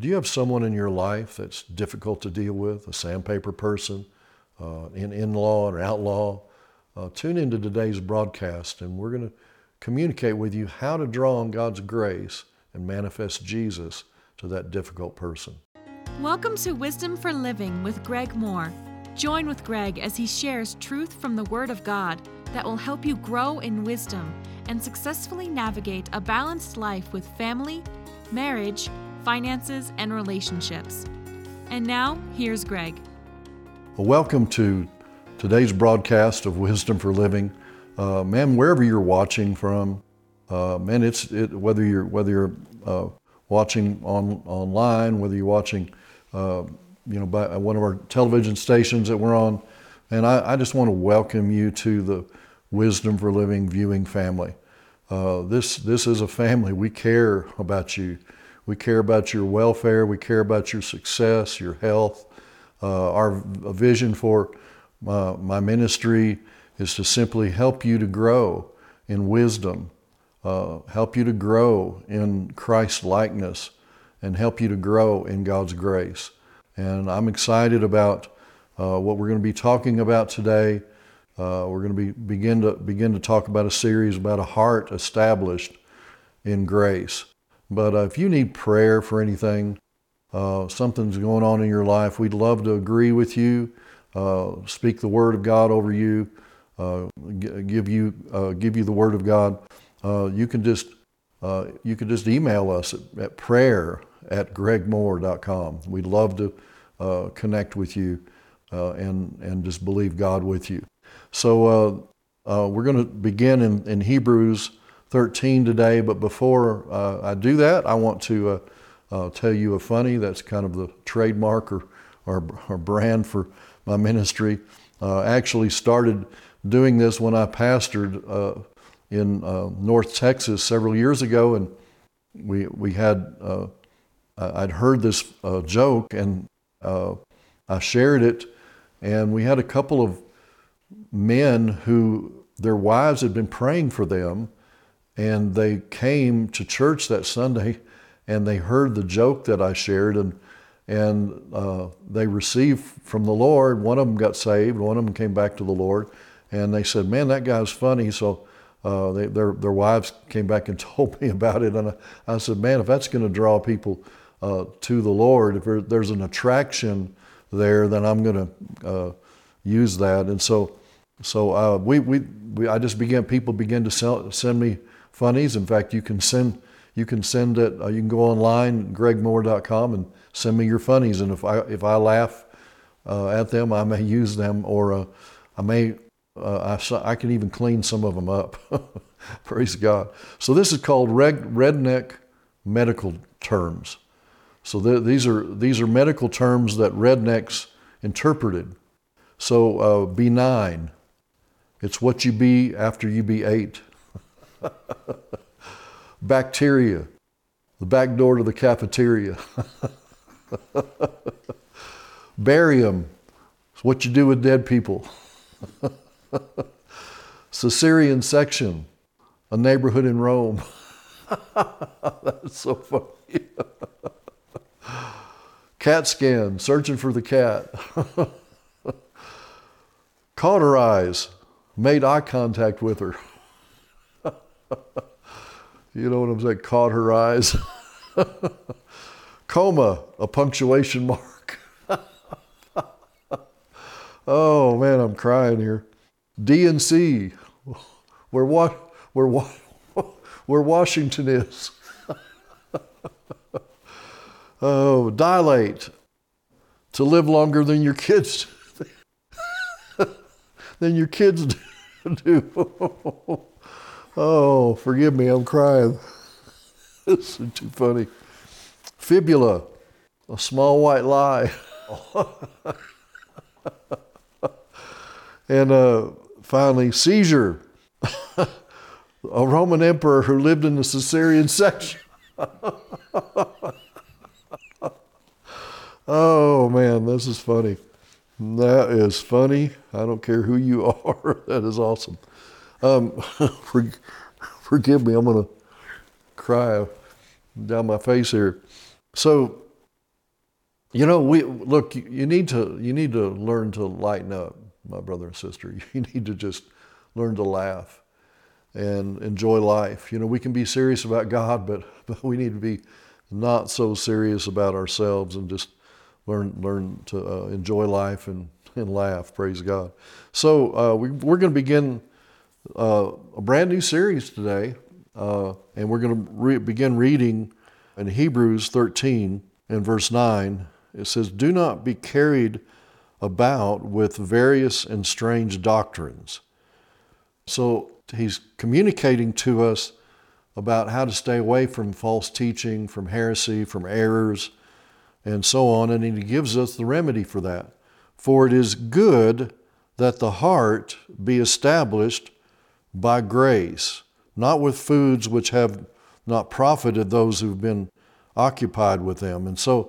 Do you have someone in your life that's difficult to deal with, a sandpaper person, an in-law or outlaw? Tune into today's broadcast, and we're going to communicate with you how to draw on God's grace and manifest Jesus to that difficult person. Welcome to Wisdom for Living with Greg Moore. Join with Greg as he shares truth from the Word of God that will help you grow in wisdom and successfully navigate a balanced life with family, marriage, finances, and relationships. And now, here's Greg. Well, welcome to today's broadcast of Wisdom for Living. Man, wherever you're watching from, man, whether you're watching online, whether you're watching, by one of our television stations that we're on, and I just want to welcome you to the Wisdom for Living viewing family. This is a family. We care about you. We care about your welfare. We care about your success, your health. Our vision for my ministry is to simply help you to grow in wisdom, help you to grow in Christ likeness, and help you to grow in God's grace. And I'm excited about what we're going to be talking about today. We're going to begin to talk about a series about a heart established in grace. But if you need prayer for anything, something's going on in your life, we'd love to agree with you, speak the Word of God over you, give you the Word of God. You can just email us at prayer@gregmoore.com. We'd love to connect with you and just believe God with you. So we're going to begin in Hebrews 13 today, but before I do that, I want to tell you a funny. That's kind of the trademark or brand for my ministry. Actually started doing this when I pastored in North Texas several years ago, and we had I'd heard this joke, and I shared it, and we had a couple of men who their wives had been praying for them, and they came to church that Sunday, and they heard the joke that I shared, and they received from the Lord. One of them got saved, one of them came back to the Lord, and they said, "Man, that guy's funny." So their wives came back and told me about it, and I said, "Man, if that's going to draw people to the Lord, if there's an attraction there, then I'm going to use that." And so I just began. People began to send me funnies. In fact, you can send it. You can go online, gregmoore.com, and send me your funnies. And if I laugh at them, I may use them, or I may. I can even clean some of them up. Praise God. So this is called redneck medical terms. So these are medical terms that rednecks interpreted. So benign. It's what you be after you be ate. Bacteria. The back door to the cafeteria. Barium. It's what you do with dead people. Caesarean section, a neighborhood in Rome. That's so funny. Cat scan, searching for the cat. Cauterize, made eye contact with her. You know what I'm saying? Caught her eyes. Coma, a punctuation mark. Oh man, I'm crying here. DNC, where Washington is. Oh, dilate, to live longer than your kids do. Oh, forgive me, I'm crying. This is too funny. Fibula, a small white lie. And finally, seizure, a Roman emperor who lived in the Caesarean section. Oh, man, this is funny. That is funny. I don't care who you are. That is awesome. Forgive me. I'm going to cry down my face here. So You know, you need to learn to lighten up, my brother and sister. You need to just learn to laugh and enjoy life. You know, we can be serious about God, but we need to be not so serious about ourselves and just learn to enjoy life and laugh. Praise God. So we're going to begin a brand new series today, and we're going to begin reading in Hebrews 13 and verse 9. It says, "Do not be carried about with various and strange doctrines." So he's communicating to us about how to stay away from false teaching, from heresy, from errors, and so on. And he gives us the remedy for that. "For it is good that the heart be established by grace, not with foods which have not profited those who've been occupied with them." And so,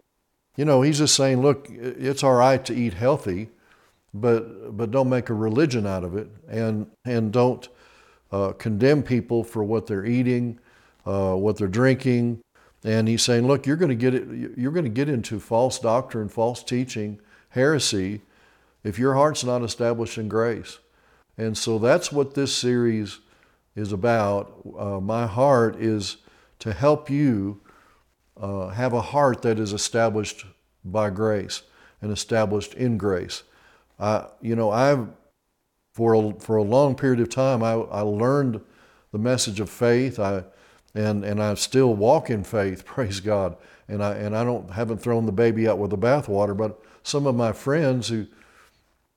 you know, he's just saying, look, it's all right to eat healthy, but don't make a religion out of it, and don't condemn people for what they're eating, what they're drinking. And he's saying, look, you're going to get into false doctrine, false teaching, heresy, if your heart's not established in grace. And so that's what this series is about. My heart is to help you have a heart that is established by grace and established in grace. You know, I've for a long period of time, I learned the message of faith. And I still walk in faith, praise God. And I haven't thrown the baby out with the bathwater. But some of my friends who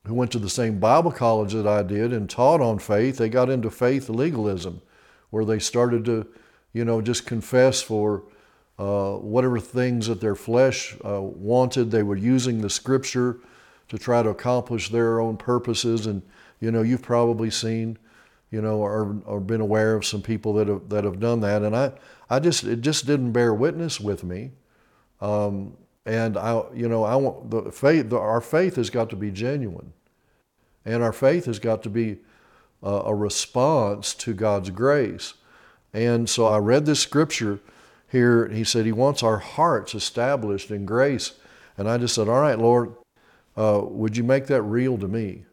went to the same Bible college that I did and taught on faith, they got into faith legalism, where they started to, you know, just confess for whatever things that their flesh wanted. They were using the Scripture to try to accomplish their own purposes. And you know, you've probably seen, you know, or been aware of some people that have done that. And it just didn't bear witness with me. Our faith has got to be genuine, and our faith has got to be a response to God's grace. And so I read this scripture here. He said he wants our hearts established in grace. And I just said, all right, Lord, would you make that real to me?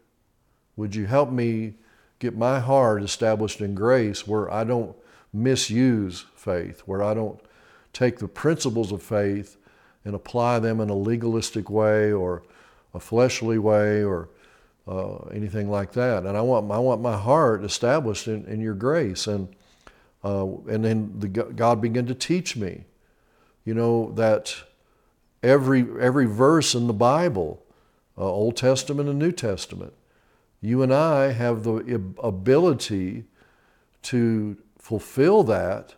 Would you help me get my heart established in grace, where I don't misuse faith, where I don't take the principles of faith and apply them in a legalistic way or a fleshly way or anything like that. And I want my heart established in your grace. And then God began to teach me, you know, that every verse in the Bible, Old Testament and New Testament, you and I have the ability to fulfill that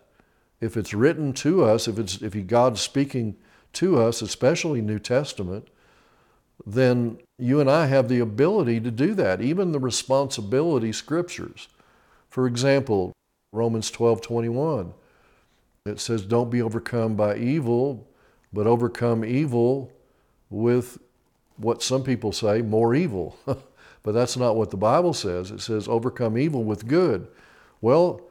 if it's written to us, if God's speaking to us, especially New Testament, then you and I have the ability to do that, even the responsibility scriptures. For example, Romans 12:21, it says, "Don't be overcome by evil, but overcome evil with," what some people say, "more evil." But that's not what the Bible says. It says, "Overcome evil with good." Well,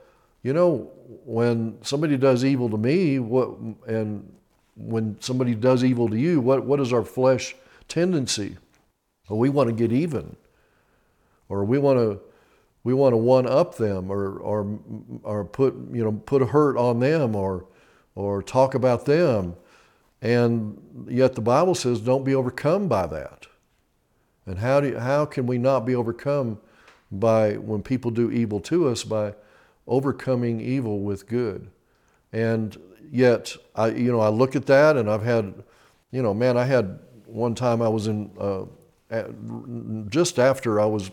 you know, when somebody does evil to me, and when somebody does evil to you, what is our flesh tendency? Well, we want to get even, or we want to one up them, or put a hurt on them, or talk about them, and yet the Bible says, "Don't be overcome by that." And how can we not be overcome by, when people do evil to us, by overcoming evil with good? And yet, I look at that, and I've had, you know, man, I had one time I was in, just after I was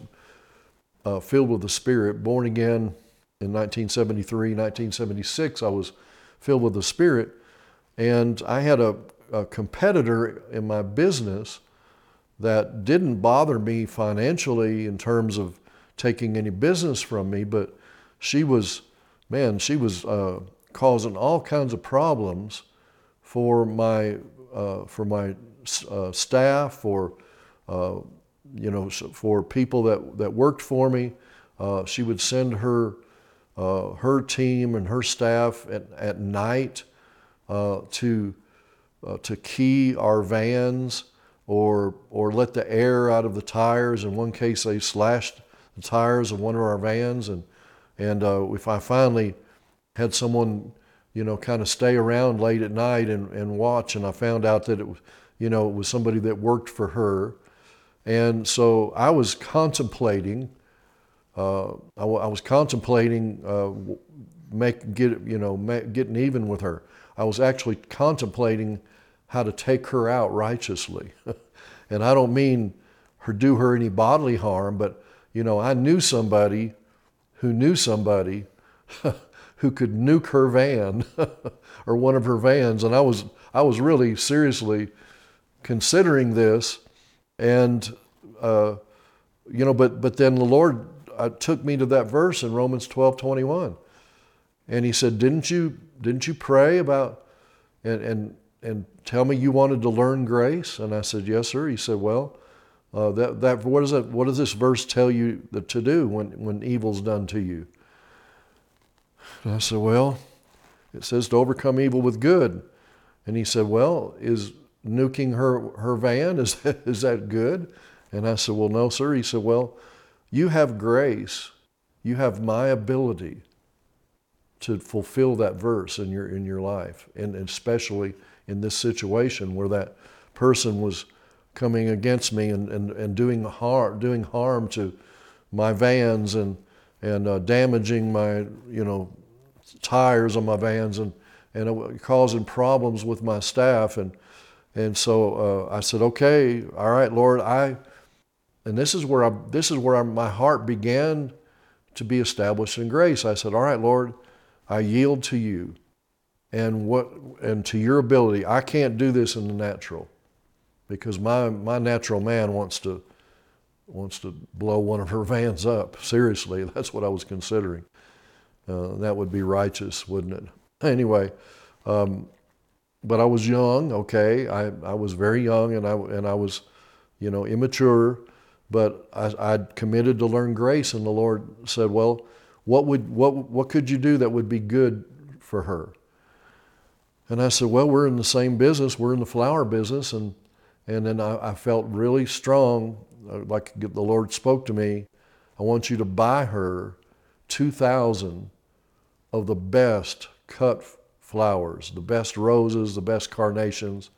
filled with the Spirit, born again in 1973, 1976, I was filled with the Spirit. And I had a competitor in my business that didn't bother me financially in terms of taking any business from me, but she was causing all kinds of problems for my staff, for people that worked for me. She would send her team and her staff at night to key our vans or let the air out of the tires. In one case, they slashed the tires of one of our vans. And if I finally had someone, kind of stay around late at night and watch, and I found out that it was somebody that worked for her. And so I was contemplating, getting even with her. I was actually contemplating how to take her out righteously. And I don't mean do her any bodily harm, but, I knew somebody who knew somebody who could nuke her van or one of her vans. And I was really seriously considering this. And, but then the Lord took me to that verse in Romans 12:21. And he said, didn't you pray about and tell me you wanted to learn grace? And I said, yes, sir. He said, well, what does this verse tell you to do when evil's done to you? And I said, well, it says to overcome evil with good. And he said, well, is nuking her van, is that good? And I said, well, no, sir. He said, well, you have grace. You have my ability to fulfill that verse in your life, and especially in this situation where that person was coming against me and doing harm to my vans and damaging my tires on my vans and causing problems with my staff, and so I said, okay, all right, Lord, this is where my heart began to be established in grace. I said, all right, Lord, I yield to you and to your ability. I can't do this in the natural, because my natural man wants to blow one of her vans up. Seriously, that's what I was considering. That would be righteous, wouldn't it? Anyway, but I was young. Okay, I was very young, and I was, immature. But I'd committed to learn grace, and the Lord said, well, what could you do that would be good for her? And I said, well, we're in the same business. We're in the flower business. And then I felt really strong, like the Lord spoke to me. I want you to buy her 2,000 of the best cut flowers, the best roses, the best carnations.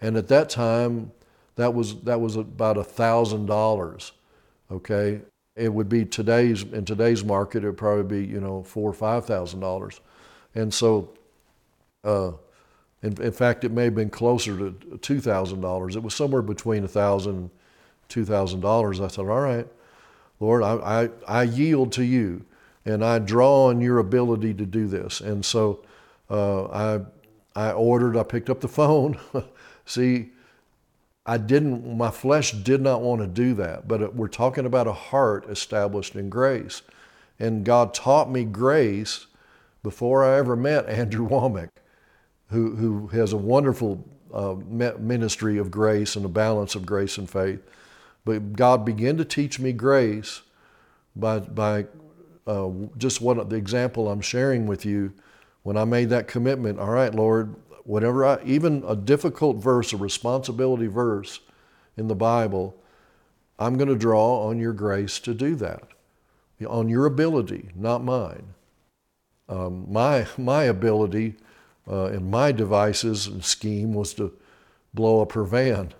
And at that time, that was about $1,000. Okay. It would be in today's market, it would probably be, $4,000 or $5,000. And so, in fact, it may have been closer to $2,000. It was somewhere between $1,000 and $2,000. I said, all right, Lord, I yield to you, and I draw on your ability to do this. And so, I picked up the phone. See, my flesh did not want to do that, but we're talking about a heart established in grace. And God taught me grace before I ever met Andrew Womack, who has a wonderful ministry of grace and a balance of grace and faith. But God began to teach me grace by just the example I'm sharing with you. When I made that commitment, all right, Lord, even a difficult verse, a responsibility verse in the Bible, I'm going to draw on your grace to do that, on your ability, not mine. My ability and my devices and scheme was to blow up her van,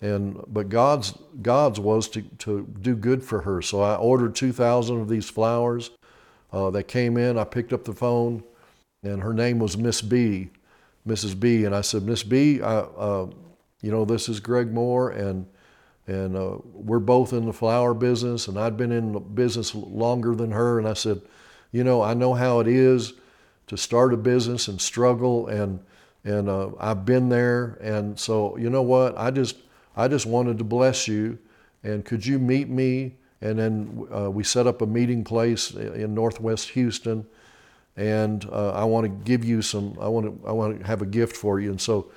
but God's was to do good for her. So I ordered 2,000 of these flowers. They came in. I picked up the phone, and her name was Mrs. B, and I said, Miss B, this is Greg Moore, and we're both in the flower business, and I'd been in the business longer than her. And I said, I know how it is to start a business and struggle, and I've been there. And so, you know what? I just wanted to bless you, and could you meet me? And then we set up a meeting place in Northwest Houston. And I want to give you some. I want to have a gift for you. And so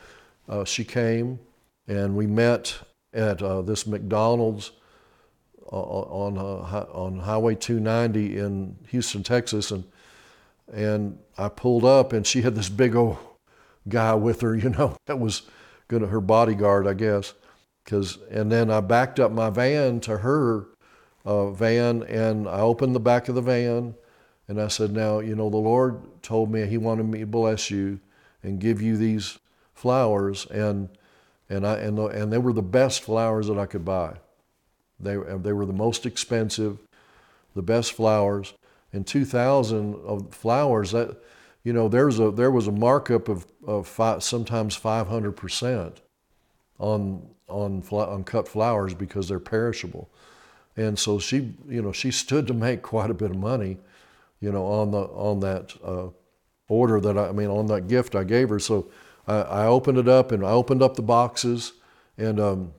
she came, and we met at this McDonald's on Highway 290 in Houston, Texas. And I pulled up, and she had this big old guy with her, you know, that was good at her bodyguard, I guess. And then I backed up my van to her van, and I opened the back of the van, and I said, now, you know, the Lord told me he wanted me to bless you and give you these flowers, and they were the best flowers that I could buy. They were the most expensive, the best flowers. And 2,000 of flowers, that, you know, there was a markup of sometimes 500% on cut flowers because they're perishable. And so she, you know, she stood to make quite a bit of money, you know, on that gift I gave her. So I opened it up, and I opened up the boxes, and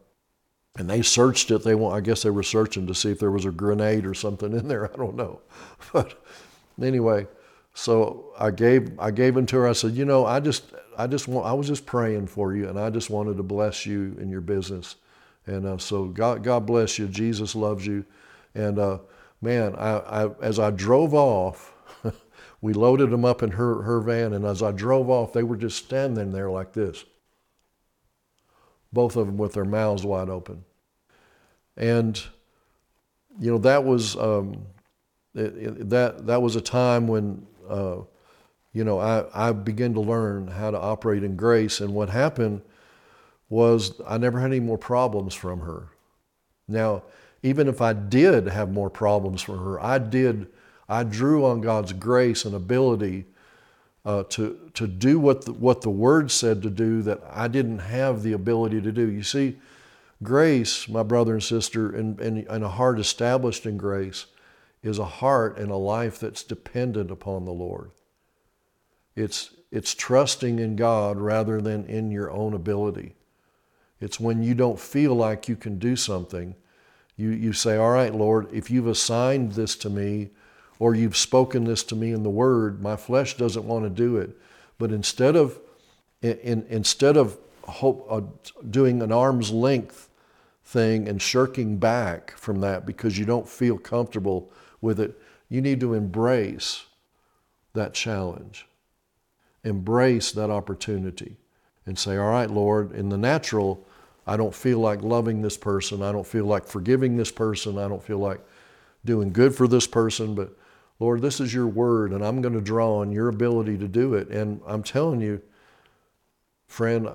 they searched it. I guess they were searching to see if there was a grenade or something in there. I don't know, but anyway, so I gave them to her. I said, you know, I was just praying for you, and I just wanted to bless you in your business, and so God bless you. Jesus loves you, and man, I as I drove off. We loaded them up in her van, and as I drove off, they were just standing there like this. Both of them with their mouths wide open. And, you know, that was a time when, you know, I began to learn how to operate in grace. And what happened was I never had any more problems from her. Now, even if I did have more problems from her, I drew on God's grace and ability to do what the Word said to do that I didn't have the ability to do. You see, grace, my brother and sister, and a heart established in grace is a heart and a life that's dependent upon the Lord. It's trusting in God rather than in your own ability. It's when you don't feel like you can do something, you say, all right, Lord, if you've assigned this to me, or you've spoken this to me in the Word, my flesh doesn't want to do it. But instead of doing an arm's length thing and shirking back from that because you don't feel comfortable with it, you need to embrace that challenge, embrace that opportunity, and say, all right, Lord, in the natural, I don't feel like loving this person, I don't feel like forgiving this person, I don't feel like doing good for this person, but Lord, this is your Word, and I'm going to draw on your ability to do it. And I'm telling you, friend,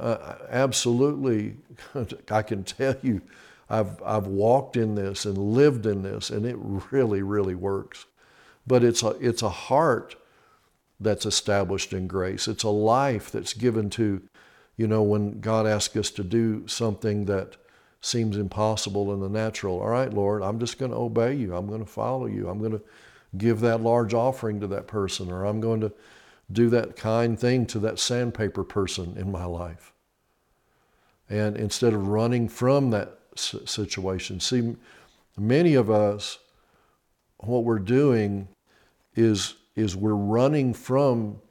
absolutely, I can tell you, I've walked in this and lived in this, and it really, really works. But it's a heart that's established in grace. It's a life that's given to, you know, when God asks us to do something that seems impossible in the natural. All right, Lord, I'm just going to obey you. I'm going to follow you. I'm going to give that large offering to that person, or I'm going to do that kind thing to that sandpaper person in my life. And instead of running from that situation, see, many of us, what we're doing is we're running from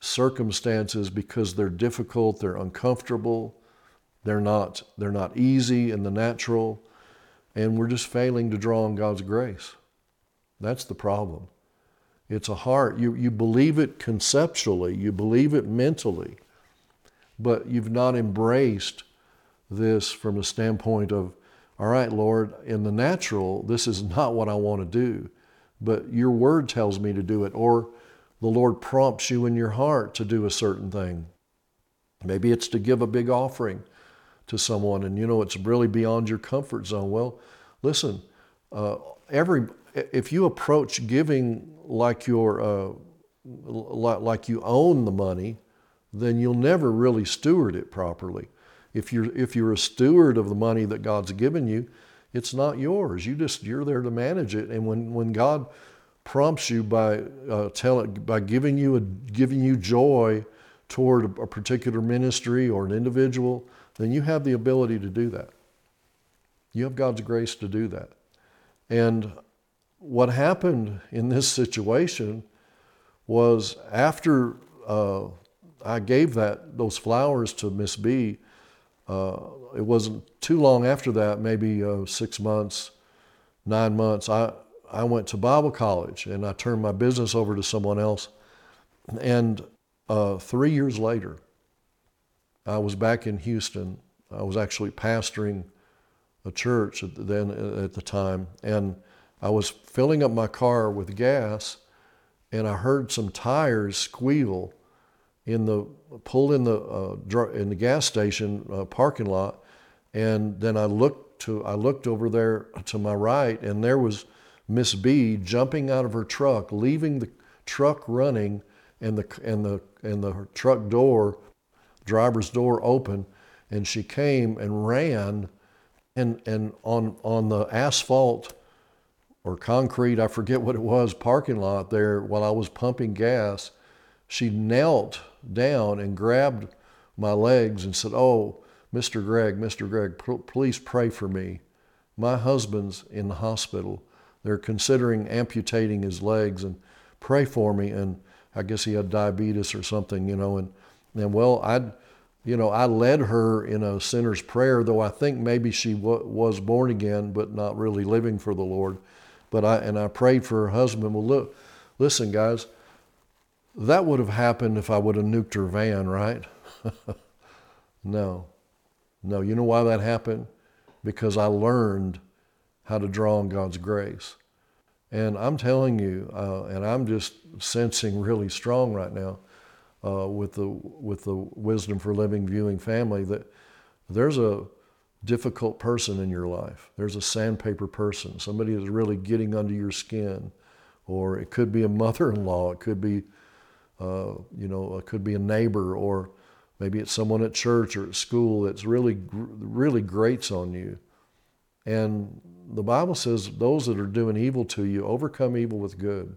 circumstances because they're difficult, they're uncomfortable, they're not easy in the natural, and we're just failing to draw on God's grace. That's the problem. It's a heart. You believe it conceptually, you believe it mentally, but you've not embraced this from a standpoint of, all right, Lord, in the natural, this is not what I want to do, but your Word tells me to do it, or the Lord prompts you in your heart to do a certain thing. Maybe it's to give a big offering to someone, and you know it's really beyond your comfort zone. Well, listen, if you approach giving like like you own the money, then you'll never really steward it properly. If you're a steward of the money that God's given you, it's not yours. You're there to manage it. And when God prompts you by giving you joy toward a particular ministry or an individual, then you have the ability to do that. You have God's grace to do that. And what happened in this situation was after I gave those flowers to Miss B, it wasn't too long after that, maybe 6 months, 9 months, I went to Bible college, and I turned my business over to someone else. And 3 years later, I was back in Houston. I was actually pastoring a church at the time, and I was filling up my car with gas, and I heard some tires squeal in the gas station parking lot, and then I looked over there to my right, and there was Miss B jumping out of her truck, leaving the truck running, and the truck door, driver's door open, and she came and ran, and on the asphalt or concrete, I forget what it was, parking lot there, while I was pumping gas, she knelt down and grabbed my legs and said, "Oh, Mr. Greg, please pray for me. My husband's in the hospital. They're considering amputating his legs, and pray for me." And I guess he had diabetes or something, you know. I led her in a sinner's prayer, though I think maybe she was born again, but not really living for the Lord. But I prayed for her husband. Well, listen, guys, that would have happened if I would have nuked her van, right? No. You know why that happened? Because I learned how to draw on God's grace. And I'm telling you, and I'm just sensing really strong right now, with the Wisdom for Living Viewing family, that there's a difficult person in your life. There's a sandpaper person, somebody that's really getting under your skin, or it could be a mother-in-law, it could be, it could be a neighbor, or maybe it's someone at church or at school that's really, really grates on you. And the Bible says those that are doing evil to you, overcome evil with good.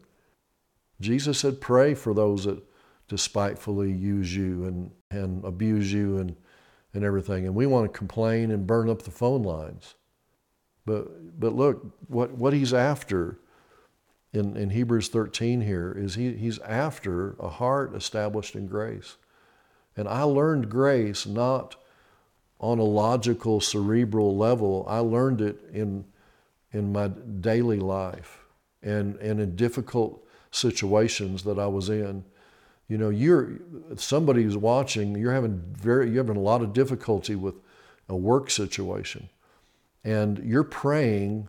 Jesus said, pray for those that despitefully use you and abuse you and everything. And we want to complain and burn up the phone lines. But look, what he's after in Hebrews 13 here is he's after a heart established in grace. And I learned grace not on a logical, cerebral level. I learned it in my daily life and in difficult situations that I was in. You know, somebody's watching. You're having a lot of difficulty with a work situation, and you're praying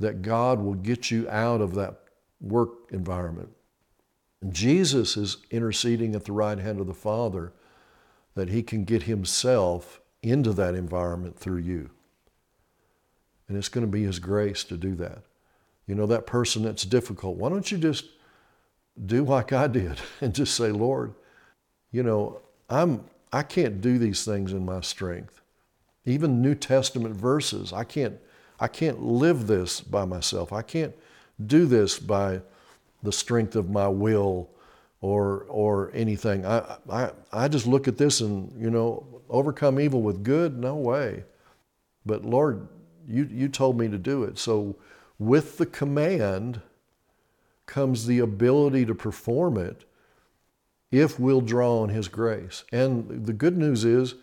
that God will get you out of that work environment. And Jesus is interceding at the right hand of the Father that He can get Himself into that environment through you. And it's going to be His grace to do that. You know, that person that's difficult, why don't you just do like I did and just say, Lord, you know, I can't do these things in my strength. Even New Testament verses, I can't live this by myself. I can't do this by the strength of my will or anything. I just look at this and, you know, overcome evil with good? No way. But Lord, you told me to do it. So with the command comes the ability to perform it if we'll draw on His grace. And the good news is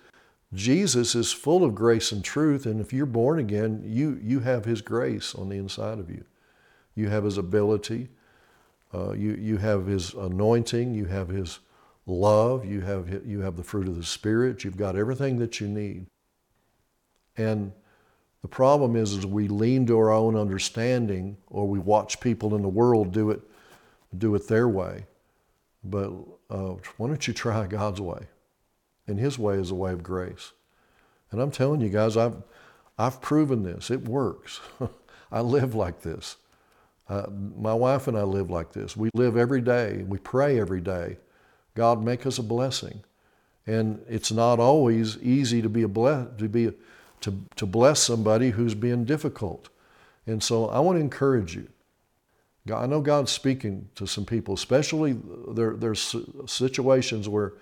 Jesus is full of grace and truth, and if you're born again, you have His grace on the inside of you. You have His ability, you have His anointing, you have His love, you have the fruit of the Spirit, you've got everything that you need. And the problem is we lean to our own understanding, or we watch people in the world do it their way. But why don't you try God's way? And His way is a way of grace. And I'm telling you guys, I've proven this. It works. I live like this. My wife and I live like this. We live every day. We pray every day. God, make us a blessing. And it's not always easy to be to bless somebody who's being difficult. And so I want to encourage you. I know God's speaking to some people, especially there's situations where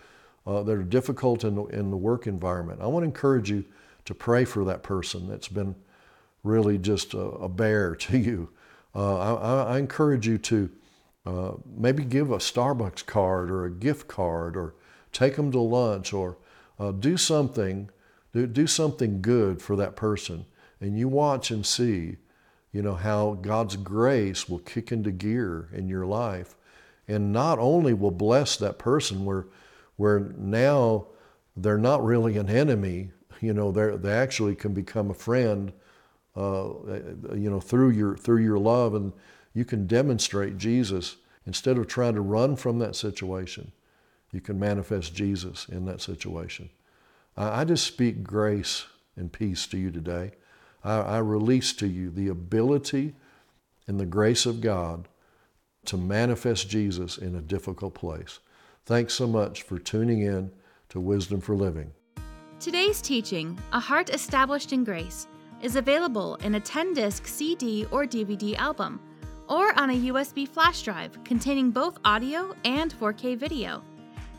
they're difficult in the work environment. I want to encourage you to pray for that person that's been really just a bear to you. I encourage you to maybe give a Starbucks card or a gift card, or take them to lunch, or do something. Do something good for that person, and you watch and see, you know, how God's grace will kick into gear in your life, and not only will bless that person where now they're not really an enemy. You know, they actually can become a friend. You know, through your love, and you can demonstrate Jesus instead of trying to run from that situation. You can manifest Jesus in that situation. I just speak grace and peace to you today. I release to you the ability and the grace of God to manifest Jesus in a difficult place. Thanks so much for tuning in to Wisdom for Living. Today's teaching, A Heart Established in Grace, is available in a 10-disc CD or DVD album, or on a USB flash drive containing both audio and 4K video.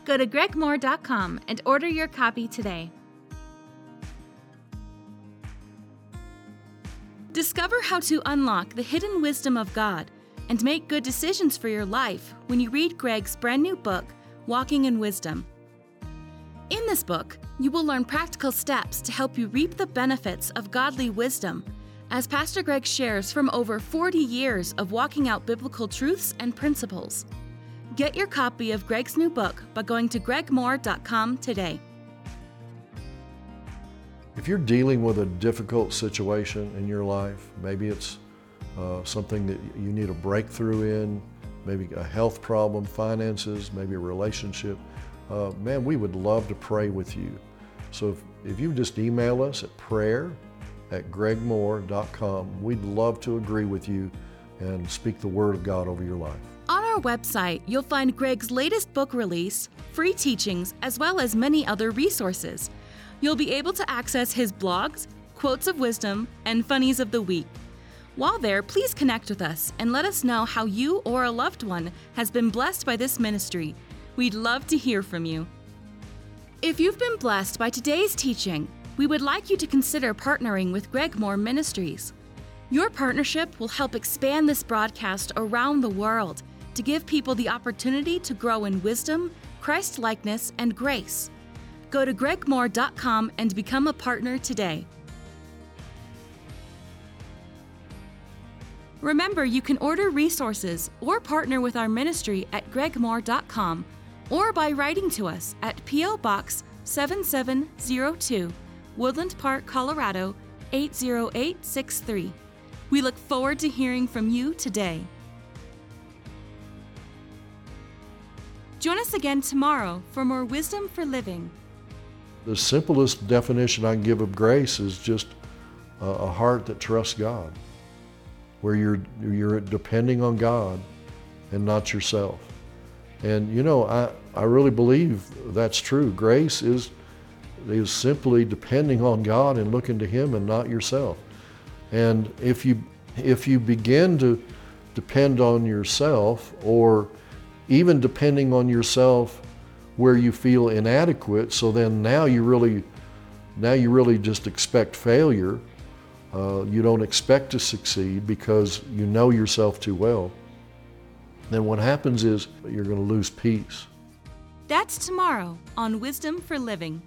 Go to gregmoore.com and order your copy today. Discover how to unlock the hidden wisdom of God and make good decisions for your life when you read Greg's brand new book, Walking in Wisdom. In this book, you will learn practical steps to help you reap the benefits of godly wisdom, as Pastor Greg shares from over 40 years of walking out biblical truths and principles. Get your copy of Greg's new book by going to gregmoore.com today. If you're dealing with a difficult situation in your life, maybe it's something that you need a breakthrough in, maybe a health problem, finances, maybe a relationship, man, we would love to pray with you. So if you just email us at prayer@gregmoore.com, we'd love to agree with you and speak the Word of God over your life. On our website, you'll find Greg's latest book release, free teachings, as well as many other resources. You'll be able to access his blogs, quotes of wisdom, and funnies of the week. While there, please connect with us and let us know how you or a loved one has been blessed by this ministry. We'd love to hear from you. If you've been blessed by today's teaching, we would like you to consider partnering with Greg Moore Ministries. Your partnership will help expand this broadcast around the world to give people the opportunity to grow in wisdom, Christ-likeness, and grace. Go to gregmoore.com and become a partner today. Remember, you can order resources or partner with our ministry at gregmoore.com, or by writing to us at P.O. Box 7702, Woodland Park, Colorado 80863. We look forward to hearing from you today. Join us again tomorrow for more Wisdom for Living. The simplest definition I can give of grace is just a heart that trusts God, where you're depending on God and not yourself. And you know, I really believe that's true. Grace is simply depending on God and looking to Him and not yourself. And if you begin to depend on yourself, or even depending on yourself where you feel inadequate, so then now you really just expect failure. You don't expect to succeed because you know yourself too well. Then what happens is you're going to lose peace. That's tomorrow on Wisdom for Living.